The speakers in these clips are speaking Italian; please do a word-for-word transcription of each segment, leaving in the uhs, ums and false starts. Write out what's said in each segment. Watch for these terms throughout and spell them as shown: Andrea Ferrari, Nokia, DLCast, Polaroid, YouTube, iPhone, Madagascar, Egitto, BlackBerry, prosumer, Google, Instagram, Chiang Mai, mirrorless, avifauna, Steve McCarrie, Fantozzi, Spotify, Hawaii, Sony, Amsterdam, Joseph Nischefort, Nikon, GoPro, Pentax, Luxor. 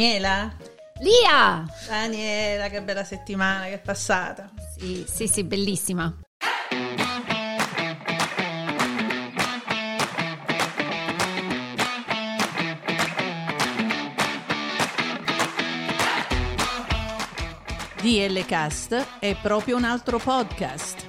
Daniela? Lia! Daniela, che bella settimana che è passata. Sì, sì, sì, bellissima. DLCast è proprio un altro podcast.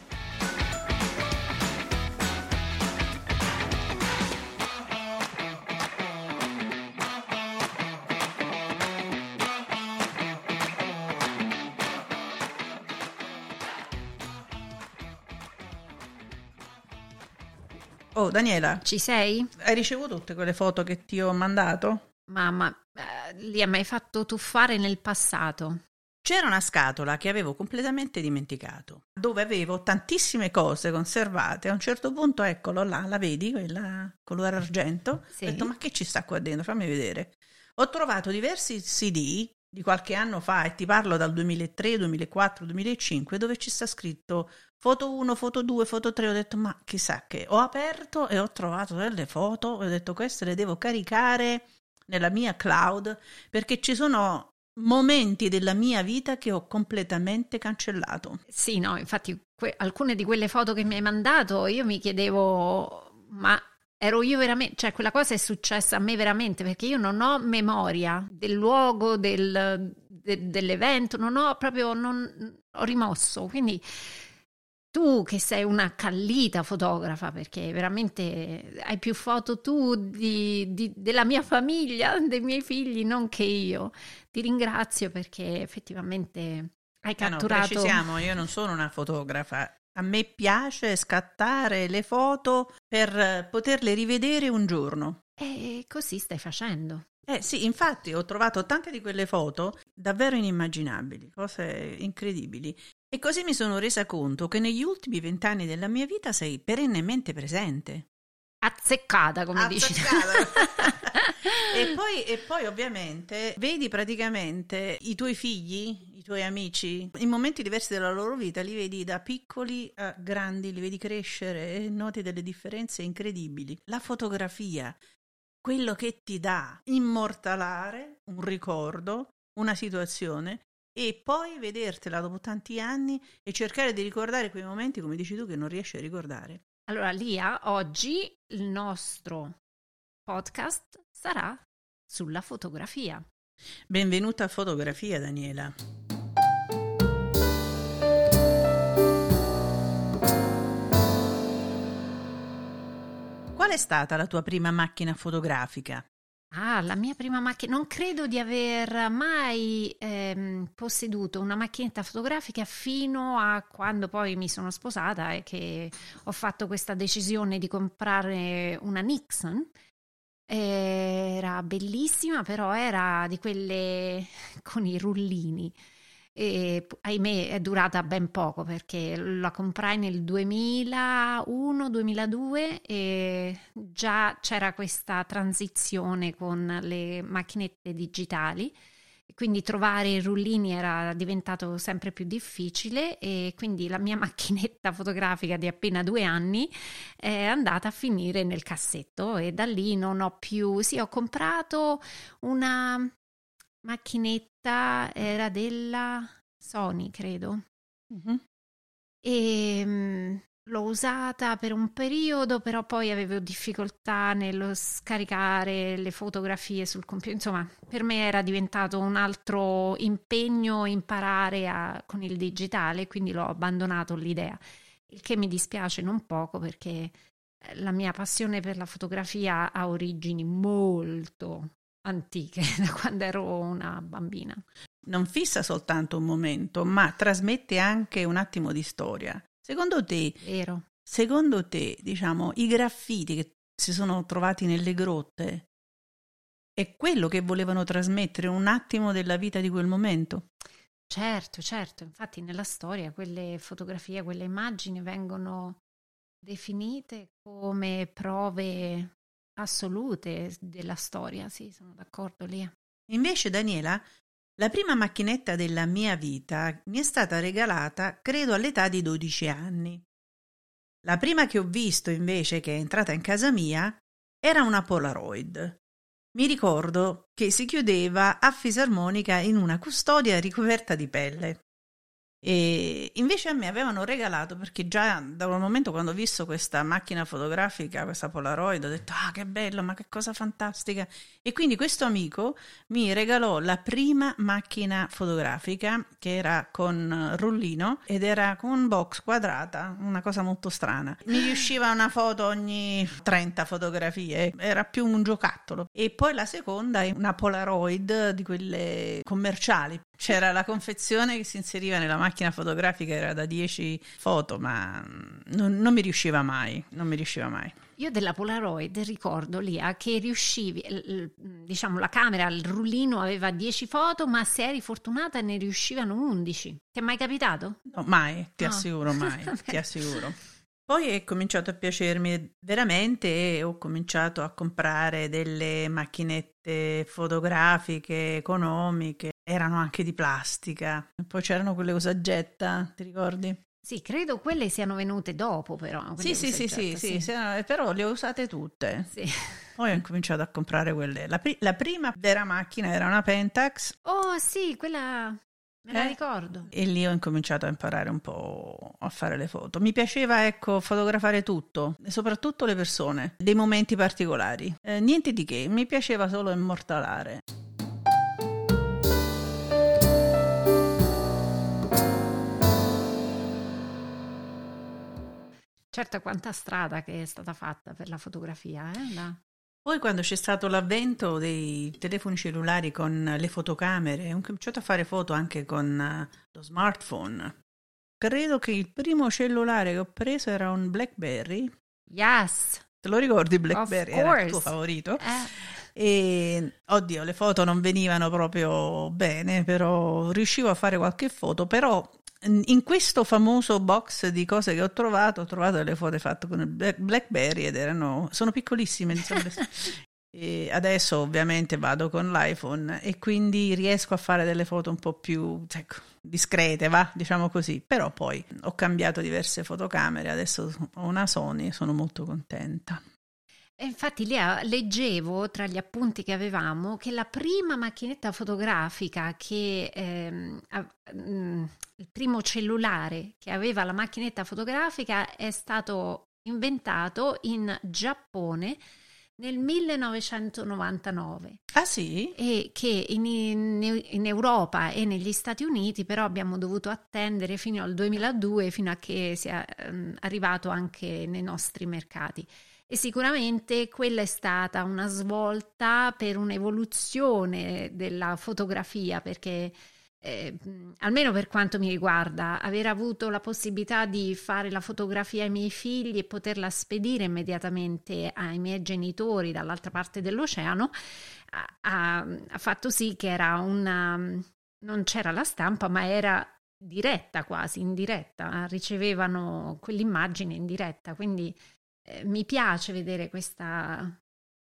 Oh, Daniela, ci sei? Hai ricevuto tutte quelle foto che ti ho mandato? Mamma, eh, li hai mai fatto tuffare nel passato? C'era una scatola che avevo completamente dimenticato, dove avevo tantissime cose conservate. A un certo punto, eccolo là, la vedi, quella color argento? Sì. Ho detto, ma che ci sta qua dentro? Fammi vedere. Ho trovato diversi C D di qualche anno fa, e ti parlo dal duemilatré, duemilaquattro, duemilacinque, dove ci sta scritto foto uno, foto due, foto tre. Ho detto, ma chissà che. Ho aperto e ho trovato delle foto, e ho detto, queste le devo caricare nella mia cloud, perché ci sono momenti della mia vita che ho completamente cancellato. Sì, no, infatti que- alcune di quelle foto che mi hai mandato io mi chiedevo, ma ero io veramente, cioè quella cosa è successa a me veramente, perché io non ho memoria del luogo, del, de- dell'evento, non ho proprio, non ho rimosso, quindi tu che sei una callita fotografa, perché veramente hai più foto tu di, di, della mia famiglia, dei miei figli, non che io. Ti ringrazio perché effettivamente hai catturato... Ah no, precisiamo, io non sono una fotografa. A me piace scattare le foto per poterle rivedere un giorno. E così stai facendo. Eh sì, infatti ho trovato tante di quelle foto davvero inimmaginabili, cose incredibili. E così mi sono resa conto che negli ultimi vent'anni della mia vita sei perennemente presente. Azzeccata, come dici. e, poi, e poi ovviamente vedi praticamente i tuoi figli, i tuoi amici, in momenti diversi della loro vita, li vedi da piccoli a grandi, li vedi crescere e noti delle differenze incredibili. La fotografia, quello che ti dà immortalare un ricordo, una situazione, e poi vedertela dopo tanti anni e cercare di ricordare quei momenti, come dici tu, che non riesci a ricordare. Allora Lia, oggi il nostro podcast sarà sulla fotografia. Benvenuta a Fotografia, Daniela. Qual è stata la tua prima macchina fotografica? Ah, la mia prima macchina, non credo di aver mai ehm, posseduto una macchinetta fotografica fino a quando poi mi sono sposata e che ho fatto questa decisione di comprare una Nikon. Era bellissima, però era di quelle con i rullini e ahimè è durata ben poco, perché la comprai nel duemilauno duemiladue e già c'era questa transizione con le macchinette digitali, quindi trovare i rullini era diventato sempre più difficile, e quindi la mia macchinetta fotografica di appena due anni è andata a finire nel cassetto, e da lì non ho più, sì, ho comprato una macchinetta, era della Sony credo, uh-huh. e mh, l'ho usata per un periodo, però poi avevo difficoltà nello scaricare le fotografie sul computer, insomma per me era diventato un altro impegno imparare a, con il digitale, quindi l'ho abbandonato l'idea, il che mi dispiace non poco, perché la mia passione per la fotografia ha origini molto antiche, da quando ero una bambina. Non fissa soltanto un momento, ma trasmette anche un attimo di storia. Secondo te, vero. Secondo te, diciamo, i graffiti che si sono trovati nelle grotte è quello che volevano trasmettere, un attimo della vita di quel momento. Certo, certo, infatti nella storia quelle fotografie, quelle immagini vengono definite come prove assolute della storia, sì, sono d'accordo lì. Invece Daniela, la prima macchinetta della mia vita mi è stata regalata, credo all'età di dodici anni. La prima che ho visto invece, che è entrata in casa mia, era una Polaroid. Mi ricordo che si chiudeva a fisarmonica in una custodia ricoperta di pelle. E invece a me avevano regalato, perché già da un momento, quando ho visto questa macchina fotografica, questa Polaroid, ho detto ah che bello, ma che cosa fantastica, e quindi questo amico mi regalò la prima macchina fotografica, che era con rullino ed era con un box quadrata, una cosa molto strana, mi riusciva una foto ogni trenta fotografie, era più un giocattolo. E poi la seconda è una Polaroid di quelle commerciali. C'era la confezione che si inseriva nella macchina fotografica, era da dieci foto, ma non, non mi riusciva mai, non mi riusciva mai. Io della Polaroid ricordo, Lia, che riuscivi, diciamo la camera, il rullino aveva dieci foto, ma se eri fortunata ne riuscivano undici. Ti è mai capitato? No, mai, ti no. assicuro, mai, ti assicuro. Poi è cominciato a piacermi veramente e ho cominciato a comprare delle macchinette fotografiche economiche, erano anche di plastica, poi c'erano quelle usaggetta, ti ricordi? Sì, credo quelle siano venute dopo però. Sì, sì, sì, sì, sì, sì, però le ho usate tutte. Sì. Poi ho cominciato a comprare quelle. La, pri- la prima vera macchina era una Pentax. Oh sì, quella... Me la eh, ricordo. E lì ho incominciato a imparare un po' a fare le foto. Mi piaceva, ecco, fotografare tutto, soprattutto le persone, dei momenti particolari. Eh, niente di che, mi piaceva solo immortalare. Certo, quanta strada che è stata fatta per la fotografia, eh? La... Poi quando c'è stato l'avvento dei telefoni cellulari con le fotocamere, ho cominciato a fare foto anche con lo smartphone. Credo che il primo cellulare che ho preso era un BlackBerry. Yes! Te lo ricordi BlackBerry? Era il tuo favorito. Eh. E oddio, le foto non venivano proprio bene, però riuscivo a fare qualche foto, però... In questo famoso box di cose che ho trovato, ho trovato delle foto fatte con il BlackBerry ed erano, sono piccolissime. Diciamo. E adesso ovviamente vado con l'iPhone e quindi riesco a fare delle foto un po' più, ecco, discrete, va, diciamo così. Però poi ho cambiato diverse fotocamere, adesso ho una Sony e sono molto contenta. E infatti Lia, leggevo tra gli appunti che avevamo che la prima macchinetta fotografica che ehm, av- il primo cellulare che aveva la macchinetta fotografica è stato inventato in Giappone nel millenovecentonovantanove. Ah sì? E che in, in Europa e negli Stati Uniti però abbiamo dovuto attendere fino al duemiladue, fino a che sia ehm, arrivato anche nei nostri mercati. E sicuramente quella è stata una svolta per un'evoluzione della fotografia, perché eh, almeno per quanto mi riguarda, aver avuto la possibilità di fare la fotografia ai miei figli e poterla spedire immediatamente ai miei genitori dall'altra parte dell'oceano ha, ha fatto sì che era una, non c'era la stampa, ma era diretta, quasi in diretta, ricevevano quell'immagine in diretta, quindi mi piace vedere questa,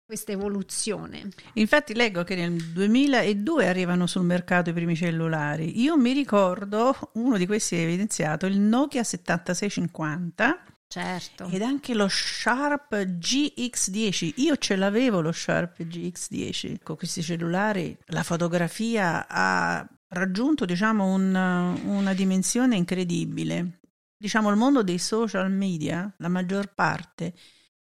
questa evoluzione. Infatti leggo che nel duemiladue arrivano sul mercato i primi cellulari. Io mi ricordo, uno di questi è evidenziato, il Nokia settantasei cinquanta. Certo. Ed anche lo Sharp G X dieci. Io ce l'avevo lo Sharp G X dieci. Con questi cellulari la fotografia ha raggiunto, diciamo, un, una dimensione incredibile. Diciamo il mondo dei social media, la maggior parte,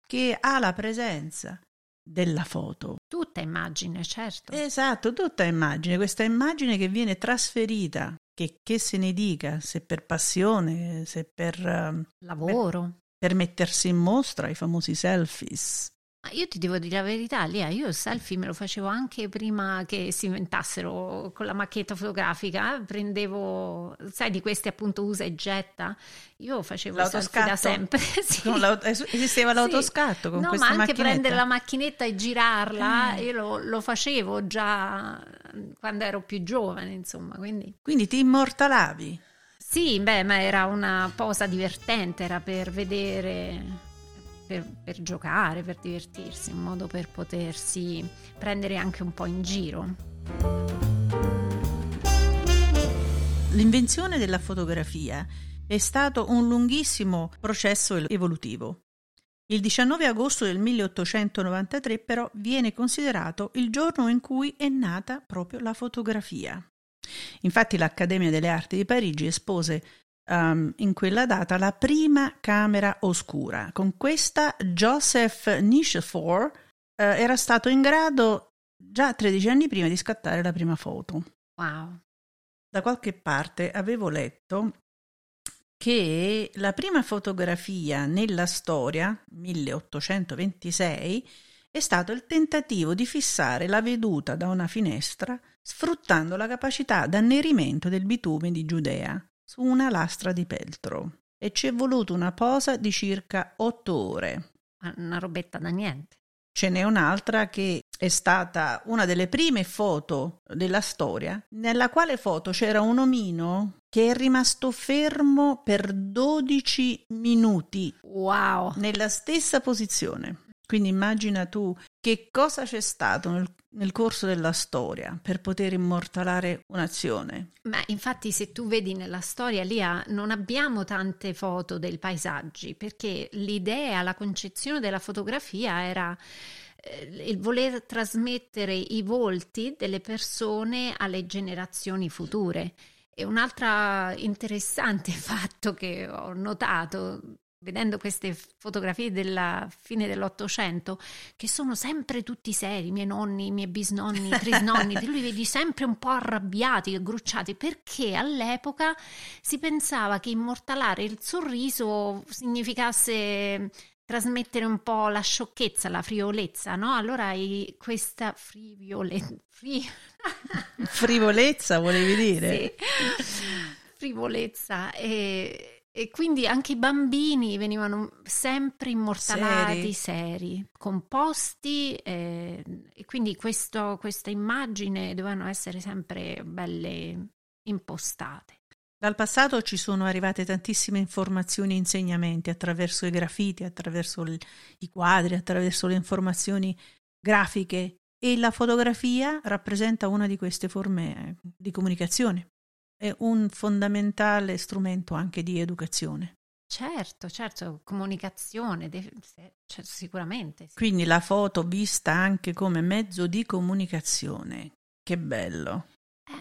che ha la presenza della foto. Tutta immagine, certo. Esatto, tutta immagine. Questa immagine che viene trasferita, che, che se ne dica, se per passione, se per... Lavoro. Per, per mettersi in mostra, i famosi selfies. Io ti devo dire la verità, Lia, io il selfie me lo facevo anche prima che si inventassero con la macchetta fotografica, prendevo, sai, di queste appunto usa e getta, io facevo selfie da sempre. Sì. L'aut- esisteva l'autoscatto, sì. Con no, questa macchinetta. No, ma anche prendere la macchinetta e girarla, mm. io lo, lo facevo già quando ero più giovane, insomma. Quindi, quindi ti immortalavi? Sì, beh, ma era una posa divertente, era per vedere... Per, per giocare, per divertirsi, un modo per potersi prendere anche un po' in giro. L'invenzione della fotografia è stato un lunghissimo processo evolutivo. Il diciannove agosto del milleottocentonovantatré però viene considerato il giorno in cui è nata proprio la fotografia. Infatti l'Accademia delle Arti di Parigi espose Um, in quella data la prima camera oscura. Con questa Joseph Nischefort uh, era stato in grado già tredici anni prima di scattare la prima foto. Wow. Da qualche parte avevo letto che la prima fotografia nella storia, milleottocentoventisei, è stato il tentativo di fissare la veduta da una finestra sfruttando la capacità d'annerimento del bitume di Giudea su una lastra di peltro, e ci è voluto una posa di circa otto ore. Una robetta da niente. Ce n'è un'altra che è stata una delle prime foto della storia, nella quale foto c'era un omino che è rimasto fermo per dodici minuti. Wow! Nella stessa posizione. Quindi immagina tu che cosa c'è stato nel, nel corso della storia per poter immortalare un'azione. Ma infatti se tu vedi nella storia, Lia, non abbiamo tante foto dei paesaggi, perché l'idea, la concezione della fotografia era eh, il voler trasmettere i volti delle persone alle generazioni future. E un altro interessante fatto che ho notato vedendo queste fotografie della fine dell'Ottocento, che sono sempre tutti seri, i miei nonni, i miei bisnonni, i trisnonni, di lui vedi sempre un po' arrabbiati, aggrucciati, perché all'epoca si pensava che immortalare il sorriso significasse trasmettere un po' la sciocchezza, la frivolezza, no? Allora questa frivolezza... Fri... frivolezza volevi dire? Sì, frivolezza e... E quindi anche i bambini venivano sempre immortalati, seri, seri composti, eh, e quindi questo, questa immagine dovevano essere sempre belle impostate. Dal passato ci sono arrivate tantissime informazioni e insegnamenti attraverso i graffiti, attraverso il, i quadri, attraverso le informazioni grafiche, e la fotografia rappresenta una di queste forme di comunicazione. È un fondamentale strumento anche di educazione. Certo, certo, comunicazione, de- cioè, sicuramente. Sì. Quindi la foto vista anche come mezzo di comunicazione, che bello.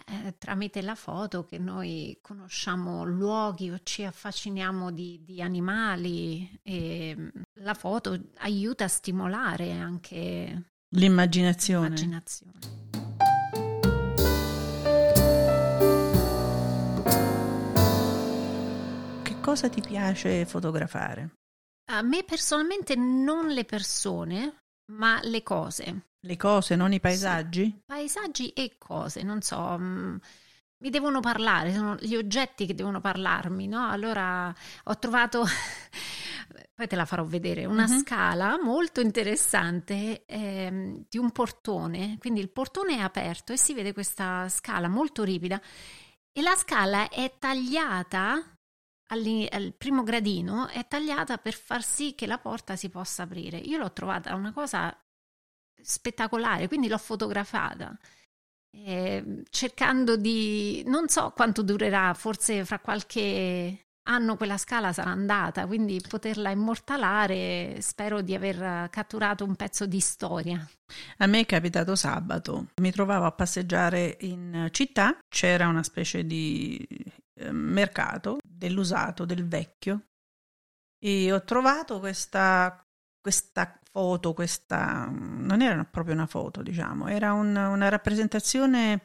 Eh, tramite la foto che noi conosciamo luoghi o ci affasciniamo di, di animali, e la foto aiuta a stimolare anche l'immaginazione. l'immaginazione. Cosa ti piace fotografare? A me personalmente non le persone, ma le cose. Le cose, non i paesaggi? Sì, paesaggi e cose, non so, mh, mi devono parlare, sono gli oggetti che devono parlarmi, no? Allora ho trovato, poi te la farò vedere, una uh-huh. scala molto interessante eh, di un portone, quindi il portone è aperto e si vede questa scala molto ripida e la scala è tagliata al primo gradino, è tagliata per far sì che la porta si possa aprire. Io l'ho trovata una cosa spettacolare, quindi l'ho fotografata eh, cercando di, non so quanto durerà, forse fra qualche anno quella scala sarà andata, quindi poterla immortalare, spero di aver catturato un pezzo di storia. A me è capitato sabato, mi trovavo a passeggiare in città, c'era una specie di mercato dell'usato, del vecchio, e ho trovato questa questa foto, questa non era proprio una foto, diciamo, era una, una rappresentazione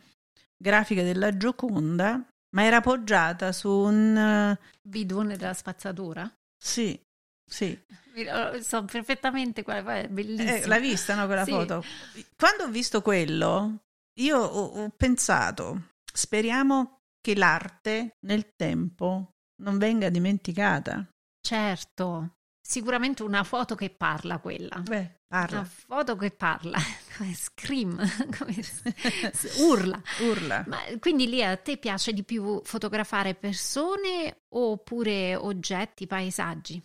grafica della Gioconda, ma era appoggiata su un bidone della spazzatura. Sì, Sì. So perfettamente quale è, bellissima. Eh, l'hai vista, no, quella sì. foto? Quando ho visto quello, io ho, ho pensato, speriamo che l'arte nel tempo non venga dimenticata. Certo. Sicuramente una foto che parla, quella. Beh, parla. Una foto che parla, scream, urla. urla. Ma quindi lì a te piace di più fotografare persone oppure oggetti, paesaggi?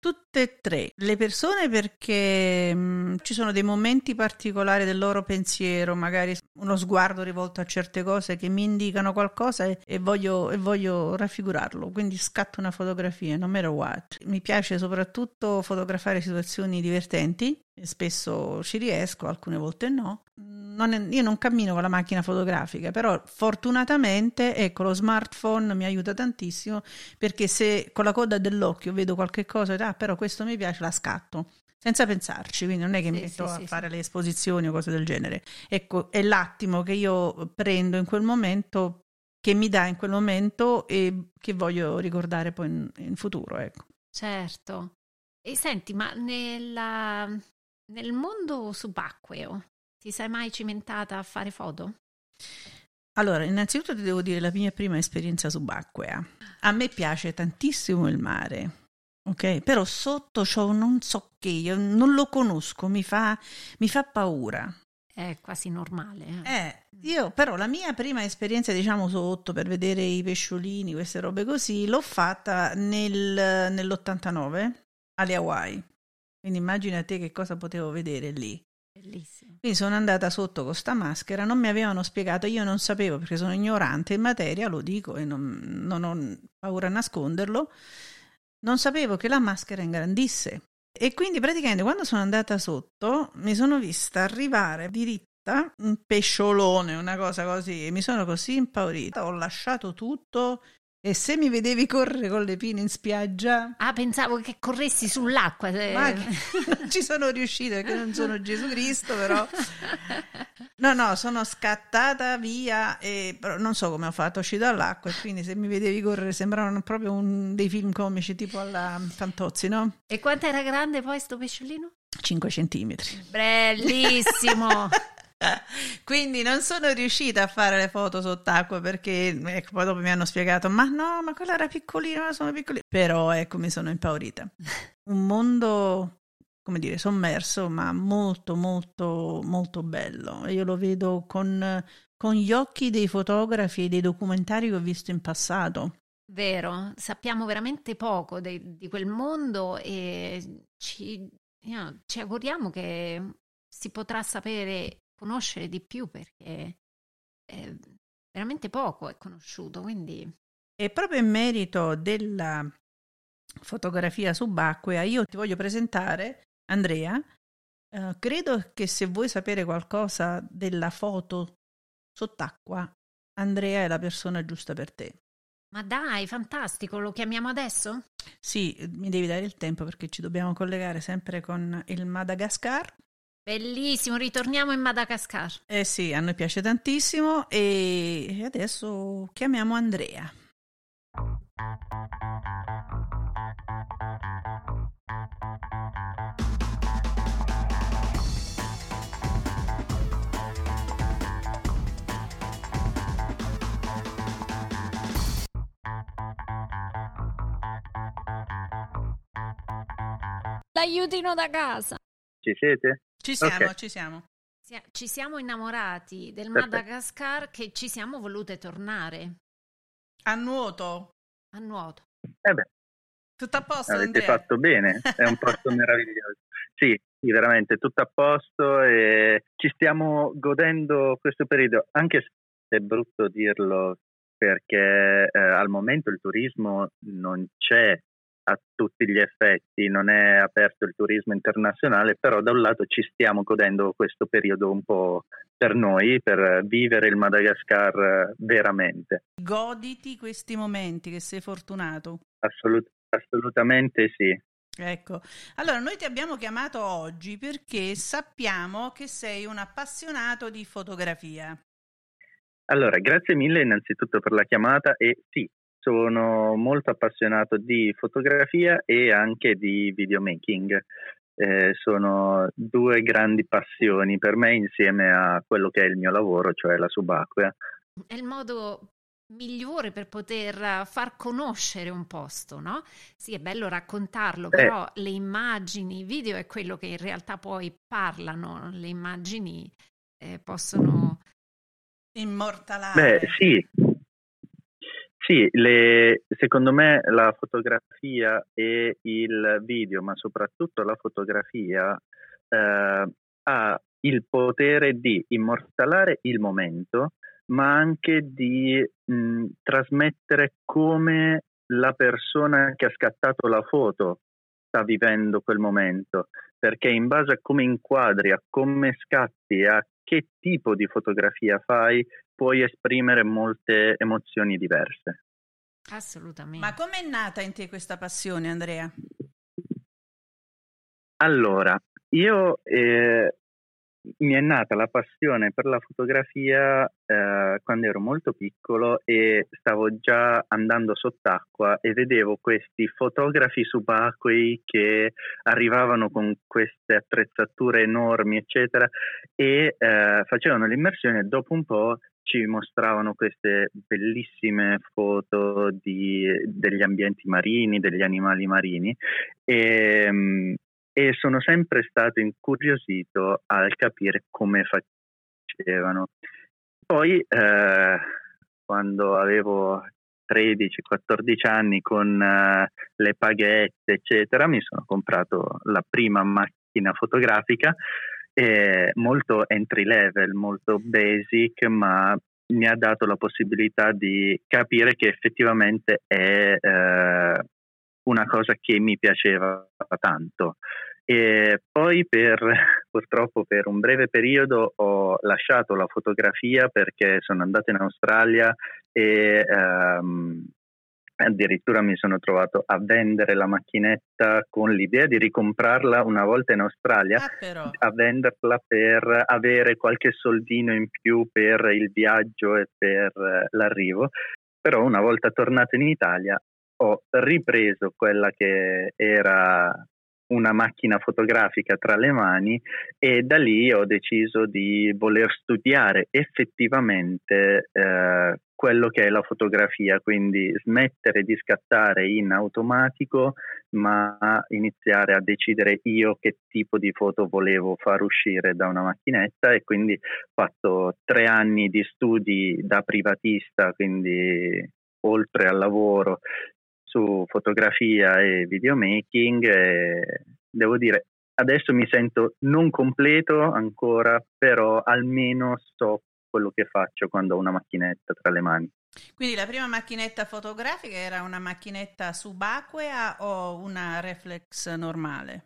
Tutte e tre. Le persone perché mh, ci sono dei momenti particolari del loro pensiero, magari uno sguardo rivolto a certe cose che mi indicano qualcosa e, e, voglio, e voglio raffigurarlo, quindi scatto una fotografia, no matter what. Mi piace soprattutto fotografare situazioni divertenti, spesso ci riesco, alcune volte no. Non è, io non cammino con la macchina fotografica, però fortunatamente ecco lo smartphone mi aiuta tantissimo, perché se con la coda dell'occhio vedo qualche cosa, ah però questo mi piace, la scatto senza pensarci, quindi non è che sì, mi metto sì, a sì, fare sì. le esposizioni o cose del genere. Ecco, è l'attimo che io prendo in quel momento, che mi dà in quel momento e che voglio ricordare poi in, in futuro, ecco. Certo. E senti, ma nella, nel mondo subacqueo ti sei mai cimentata a fare foto? Allora, innanzitutto ti devo dire la mia prima esperienza subacquea. A me piace tantissimo il mare, ok? Però sotto c'ho non so che, io non lo conosco, mi fa, mi fa paura. È quasi normale. Eh. Eh, io però la mia prima esperienza, diciamo sotto, per vedere i pesciolini, queste robe così, l'ho fatta nel, nell'ottantanove alle Hawaii. Quindi immagina te che cosa potevo vedere lì. Bellissimo. Quindi sono andata sotto con sta maschera, non mi avevano spiegato, io non sapevo perché sono ignorante in materia, lo dico e non, non ho paura a nasconderlo, non sapevo che la maschera ingrandisse e quindi praticamente quando sono andata sotto mi sono vista arrivare diritta un pesciolone, una cosa così, e mi sono così impaurita, ho lasciato tutto. E se mi vedevi correre con le pinne in spiaggia? Ah, pensavo che corressi sull'acqua. Se... Ma non ci sono riuscita perché non sono Gesù Cristo, però. No, no, sono scattata via e non so come ho fatto, uscito dall'acqua e quindi se mi vedevi correre sembravano proprio un, dei film comici tipo alla Fantozzi, no? E quanto era grande poi sto pesciolino? cinque centimetri. Bellissimo! Quindi non sono riuscita a fare le foto sott'acqua perché ecco, poi dopo mi hanno spiegato ma no, ma quella era piccolina, sono piccolina, però ecco mi sono impaurita. Un mondo, come dire, sommerso ma molto molto molto bello, io lo vedo con, con gli occhi dei fotografi e dei documentari che ho visto in passato. Vero, sappiamo veramente poco de, di quel mondo e ci, no, ci auguriamo che si potrà sapere, conoscere di più, perché eh, veramente poco è conosciuto, quindi. E proprio in merito della fotografia subacquea io ti voglio presentare Andrea. Eh, credo che se vuoi sapere qualcosa della foto sott'acqua, Andrea è la persona giusta per te. Ma dai, fantastico, lo chiamiamo adesso? Sì, mi devi dare il tempo perché ci dobbiamo collegare sempre con il Madagascar. Bellissimo, ritorniamo in Madagascar. Eh sì, a noi piace tantissimo e adesso chiamiamo Andrea. L'aiutino da casa. Ci siete? Ci siamo, okay. ci siamo. Ci siamo innamorati del Madagascar che ci siamo volute tornare. A nuoto? A nuoto. Eh beh. Tutto a posto, avete Andrea? Fatto bene, è un posto meraviglioso. Sì, sì, veramente, tutto a posto e ci stiamo godendo questo periodo, anche se è brutto dirlo perché eh, al momento il turismo non c'è a tutti gli effetti, non è aperto il turismo internazionale, però da un lato ci stiamo godendo questo periodo un po' per noi, per vivere il Madagascar veramente. Goditi questi momenti che sei fortunato. Assolut- assolutamente sì. Ecco, allora noi ti abbiamo chiamato oggi perché sappiamo che sei un appassionato di fotografia. Allora, grazie mille innanzitutto per la chiamata e sì, sono molto appassionato di fotografia e anche di videomaking. Eh, sono due grandi passioni per me, insieme a quello che è il mio lavoro, cioè la subacquea. È il modo migliore per poter far conoscere un posto, no? Sì, è bello raccontarlo, eh. però le immagini, i video è quello che in realtà poi parlano, le immagini eh, possono immortalare. Beh, sì. Sì, le, secondo me la fotografia e il video, ma soprattutto la fotografia, eh, ha il potere di immortalare il momento, ma anche di mh, trasmettere come la persona che ha scattato la foto sta vivendo quel momento, perché in base a come inquadri, a come scatti, a che tipo di fotografia fai, puoi esprimere molte emozioni diverse. Assolutamente. Ma com'è nata in te questa passione, Andrea? Allora, io eh, mi è nata la passione per la fotografia eh, quando ero molto piccolo e stavo già andando sott'acqua e vedevo questi fotografi subacquei che arrivavano con queste attrezzature enormi, eccetera, e eh, facevano l'immersione e dopo un po' ci mostravano queste bellissime foto di, degli ambienti marini, degli animali marini e, e sono sempre stato incuriosito al capire come facevano. Poi eh, quando avevo tredici quattordici anni con eh, le paghette eccetera mi sono comprato la prima macchina fotografica, è molto entry level, molto basic, ma mi ha dato la possibilità di capire che effettivamente è eh, una cosa che mi piaceva tanto. E poi per, purtroppo per un breve periodo ho lasciato la fotografia perché sono andato in Australia e ehm, addirittura mi sono trovato a vendere la macchinetta con l'idea di ricomprarla una volta in Australia, ah, a venderla per avere qualche soldino in più per il viaggio e per l'arrivo. Però una volta tornato in Italia ho ripreso quella che era una macchina fotografica tra le mani e da lì ho deciso di voler studiare effettivamente eh, quello che è la fotografia, quindi smettere di scattare in automatico ma iniziare a decidere io che tipo di foto volevo far uscire da una macchinetta e quindi ho fatto tre anni di studi da privatista, quindi oltre al lavoro, su fotografia e videomaking e devo dire adesso mi sento non completo ancora, però almeno so quello che faccio quando ho una macchinetta tra le mani. Quindi la prima macchinetta fotografica era una macchinetta subacquea o una reflex normale?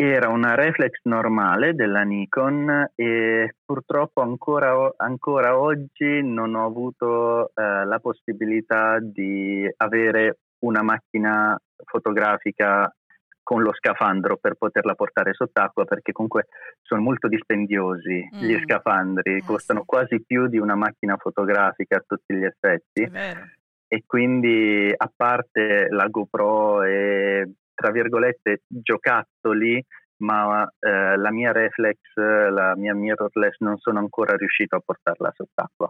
Era una reflex normale della Nikon e purtroppo ancora, ancora oggi non ho avuto eh, la possibilità di avere una macchina fotografica con lo scafandro per poterla portare sott'acqua, perché comunque sono molto dispendiosi mm. gli scafandri, eh, costano sì. quasi più di una macchina fotografica a tutti gli effetti. È vero. E quindi a parte la GoPro e tra virgolette giocattoli, ma eh, la mia reflex, la mia mirrorless non sono ancora riuscito a portarla sott'acqua,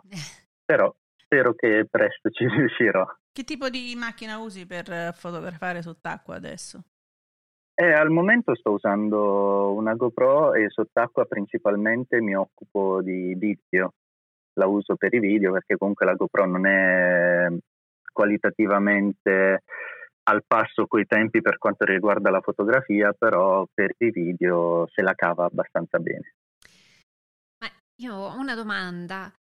però spero che presto ci riuscirò. Che tipo di macchina usi per fotografare sott'acqua adesso? Eh, al momento sto usando una GoPro e sott'acqua principalmente mi occupo di video, la uso per i video perché comunque la GoPro non è qualitativamente al passo coi tempi per quanto riguarda la fotografia, però per i video se la cava abbastanza bene. Ma io ho una domanda,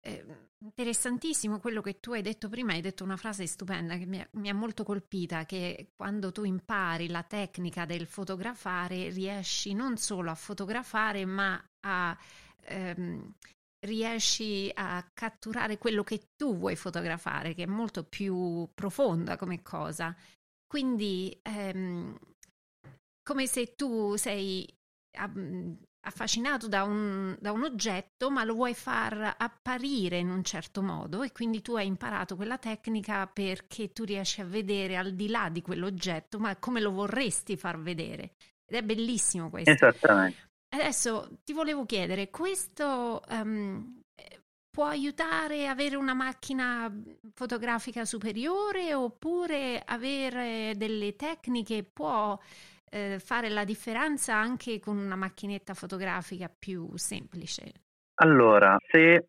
eh, interessantissimo quello che tu hai detto prima, hai detto una frase stupenda che mi ha, mi ha molto colpita, che quando tu impari la tecnica del fotografare riesci non solo a fotografare ma a... Ehm, riesci a catturare quello che tu vuoi fotografare, che è molto più profonda come cosa, quindi ehm, come se tu sei um, affascinato da un, da un oggetto, ma lo vuoi far apparire in un certo modo, e quindi tu hai imparato quella tecnica perché tu riesci a vedere al di là di quell'oggetto, ma come lo vorresti far vedere. Ed è bellissimo questo. Esattamente. Adesso ti volevo chiedere, questo um, può aiutare a avere una macchina fotografica superiore, oppure avere delle tecniche può eh, fare la differenza anche con una macchinetta fotografica più semplice? Allora, se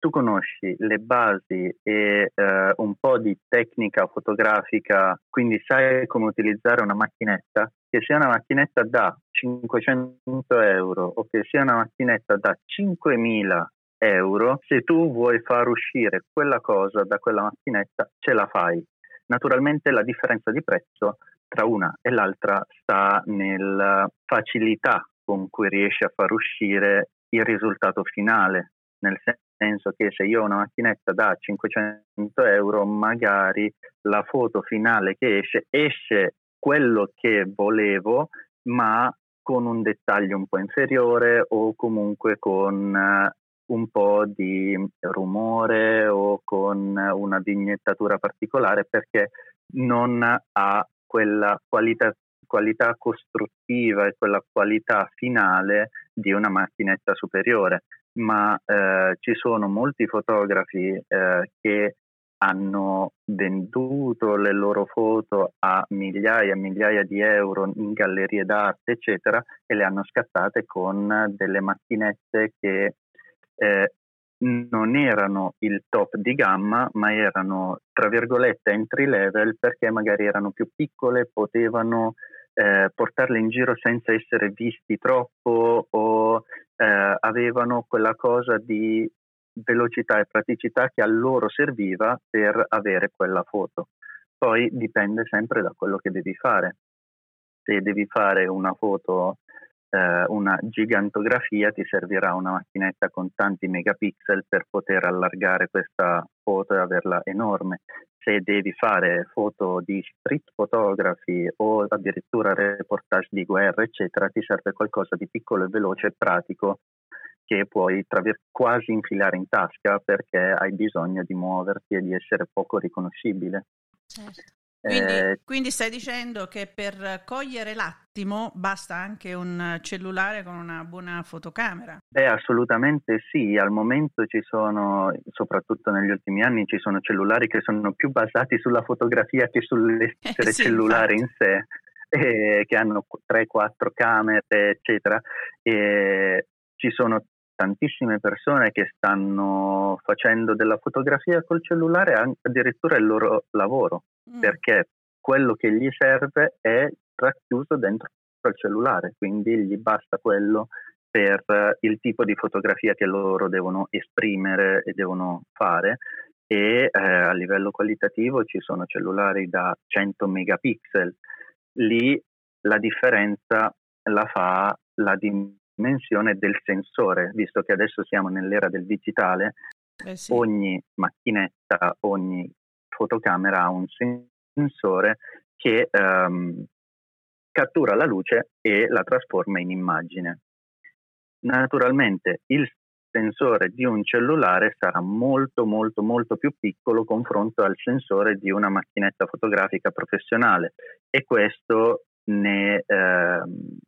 tu conosci le basi e eh, un po' di tecnica fotografica, quindi sai come utilizzare una macchinetta, che sia una macchinetta da cinquecento euro o che sia una macchinetta da cinquemila euro, se tu vuoi far uscire quella cosa da quella macchinetta, ce la fai. Naturalmente la differenza di prezzo tra una e l'altra sta nella facilità con cui riesci a far uscire il risultato finale, nel senso che se io ho una macchinetta da cinquecento euro, magari la foto finale che esce, esce quello che volevo, ma con un dettaglio un po' inferiore, o comunque con un po' di rumore o con una vignettatura particolare, perché non ha quella qualità, qualità costruttiva e quella qualità finale di una macchinetta superiore. Ma eh, ci sono molti fotografi eh, che hanno venduto le loro foto a migliaia e migliaia di euro in gallerie d'arte, eccetera, e le hanno scattate con delle macchinette che eh, non erano il top di gamma, ma erano, tra virgolette, entry level, perché magari erano più piccole, potevano eh, portarle in giro senza essere visti troppo, o eh, avevano quella cosa di velocità e praticità che a loro serviva per avere quella foto. Poi dipende sempre da quello che devi fare. Se devi fare una foto, eh, una gigantografia, ti servirà una macchinetta con tanti megapixel per poter allargare questa foto e averla enorme. Se devi fare foto di street photography o addirittura reportage di guerra, eccetera, ti serve qualcosa di piccolo e veloce e pratico, che puoi tra vir- quasi infilare in tasca, perché hai bisogno di muoverti e di essere poco riconoscibile. Certo. Quindi, eh, quindi stai dicendo che per cogliere l'attimo basta anche un cellulare con una buona fotocamera? Beh, assolutamente sì. Al momento ci sono, soprattutto negli ultimi anni, ci sono cellulari che sono più basati sulla fotografia che sull'essere eh, sì, cellulare infatti. In sé, eh, che hanno tre quattro camere, eccetera. Eh, ci sono tantissime persone che stanno facendo della fotografia col cellulare addirittura il loro lavoro, mm. perché quello che gli serve è racchiuso dentro il cellulare, quindi gli basta quello per il tipo di fotografia che loro devono esprimere e devono fare. E eh, a livello qualitativo ci sono cellulari da cento megapixel, lì la differenza la fa la dimensione dimensione del sensore, visto che adesso siamo nell'era del digitale. Eh sì. Ogni macchinetta, ogni fotocamera ha un sensore che ehm, cattura la luce e la trasforma in immagine. Naturalmente il sensore di un cellulare sarà molto molto molto più piccolo confronto al sensore di una macchinetta fotografica professionale, e questo ne ehm,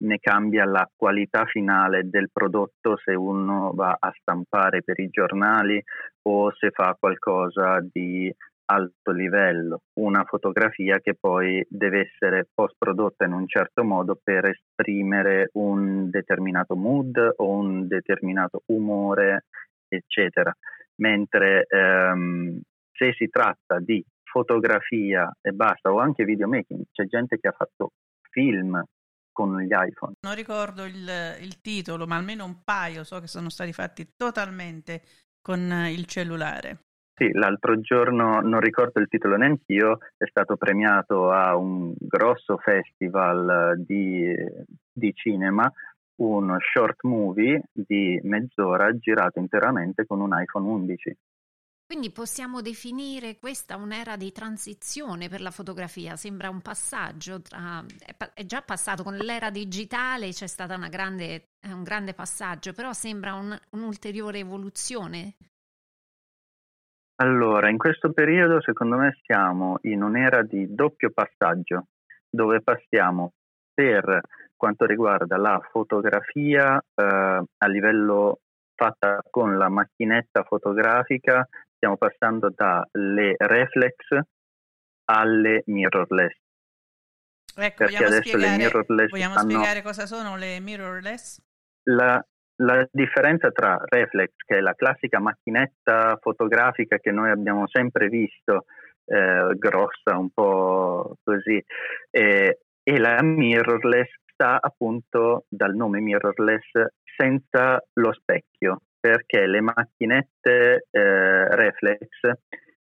ne cambia la qualità finale del prodotto, se uno va a stampare per i giornali o se fa qualcosa di alto livello, una fotografia che poi deve essere post prodotta in un certo modo per esprimere un determinato mood o un determinato umore, eccetera. Mentre ehm, se si tratta di fotografia e basta, o anche videomaking, c'è gente che ha fatto film con gli iPhone. Non ricordo il, il titolo, ma almeno un paio so che sono stati fatti totalmente con il cellulare. Sì, l'altro giorno, non ricordo il titolo neanch'io, è stato premiato a un grosso festival di, di cinema uno short movie di mezz'ora girato interamente con un iPhone undici. Quindi possiamo definire questa un'era di transizione per la fotografia, sembra un passaggio, tra, è già passato con l'era digitale, c'è stato un grande passaggio, però sembra un, un'ulteriore evoluzione. Allora, in questo periodo secondo me siamo in un'era di doppio passaggio, dove passiamo per quanto riguarda la fotografia eh, a livello fatta con la macchinetta fotografica, stiamo passando dalle reflex alle mirrorless. Ecco, perché vogliamo, spiegare, mirrorless vogliamo hanno... spiegare cosa sono le mirrorless? La, la differenza tra reflex, che è la classica macchinetta fotografica che noi abbiamo sempre visto, eh, grossa un po' così, eh, e la mirrorless sta appunto dal nome mirrorless, senza lo specchio, perché le macchinette eh, reflex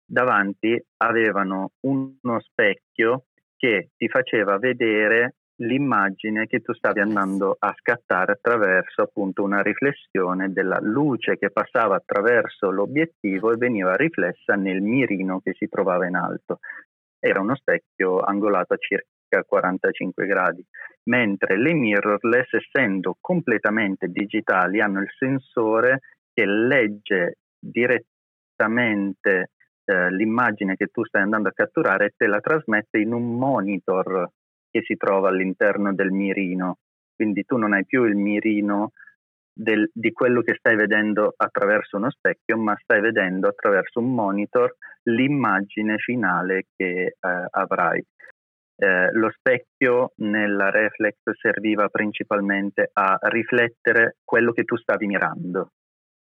davanti avevano uno specchio che ti faceva vedere l'immagine che tu stavi andando a scattare attraverso appunto una riflessione della luce che passava attraverso l'obiettivo e veniva riflessa nel mirino che si trovava in alto. Era uno specchio angolato a circa quarantacinque gradi, mentre le mirrorless, essendo completamente digitali, hanno il sensore che legge direttamente eh, l'immagine che tu stai andando a catturare e te la trasmette in un monitor che si trova all'interno del mirino, quindi tu non hai più il mirino del, di quello che stai vedendo attraverso uno specchio, ma stai vedendo attraverso un monitor l'immagine finale che eh, avrai. Eh, lo specchio nella reflex serviva principalmente a riflettere quello che tu stavi mirando,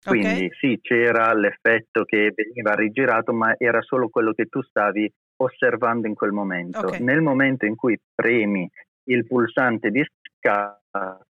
quindi okay. Sì, c'era l'effetto che veniva rigirato, ma era solo quello che tu stavi osservando in quel momento. Okay. Nel momento in cui premi il pulsante di scatto,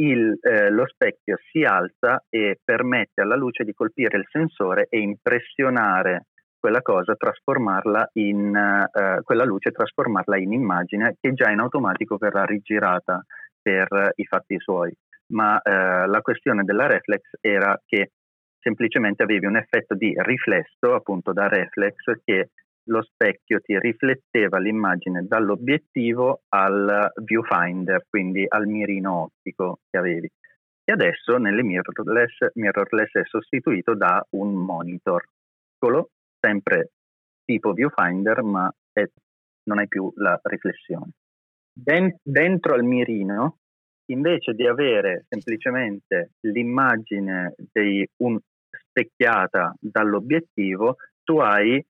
il, eh, lo specchio si alza e permette alla luce di colpire il sensore e impressionare quella cosa, trasformarla in eh, quella luce, trasformarla in immagine che già in automatico verrà rigirata per eh, i fatti suoi. Ma eh, la questione della reflex era che semplicemente avevi un effetto di riflesso, appunto da reflex, che lo specchio ti rifletteva l'immagine dall'obiettivo al viewfinder, quindi al mirino ottico che avevi. E adesso nelle mirrorless, mirrorless è sostituito da un monitor, solo sempre tipo viewfinder, ma è, non hai più la riflessione. Den- dentro al mirino, invece di avere semplicemente l'immagine di un specchiata dall'obiettivo, tu hai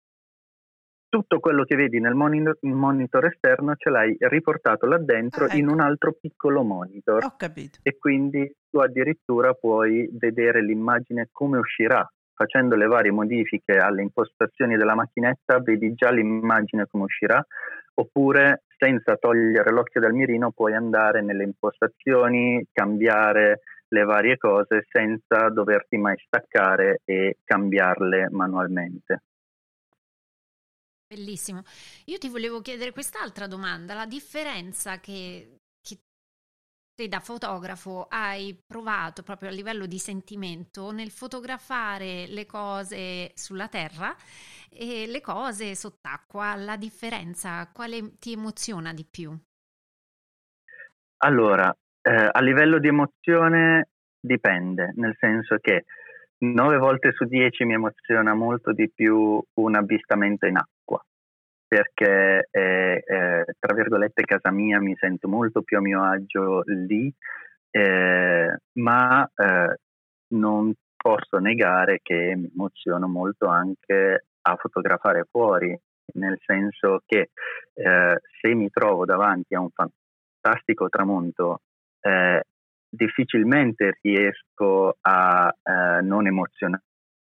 tutto quello che vedi nel monitor, monitor esterno, ce l'hai riportato là dentro, ah, ecco, in un altro piccolo monitor. Ho capito. E quindi tu addirittura puoi vedere l'immagine come uscirà. Facendo le varie modifiche alle impostazioni della macchinetta vedi già l'immagine come uscirà, oppure senza togliere l'occhio dal mirino puoi andare nelle impostazioni, cambiare le varie cose senza doverti mai staccare e cambiarle manualmente. Bellissimo. Io ti volevo chiedere quest'altra domanda, la differenza che... te da fotografo hai provato proprio a livello di sentimento nel fotografare le cose sulla terra e le cose sott'acqua, la differenza, quale ti emoziona di più? Allora, eh, a livello di emozione dipende, nel senso che nove volte su dieci mi emoziona molto di più un avvistamento in acqua, perché eh, eh, tra virgolette casa mia, mi sento molto più a mio agio lì, eh, ma eh, non posso negare che mi emoziono molto anche a fotografare fuori, nel senso che eh, se mi trovo davanti a un fantastico tramonto eh, difficilmente riesco a eh, non emozionare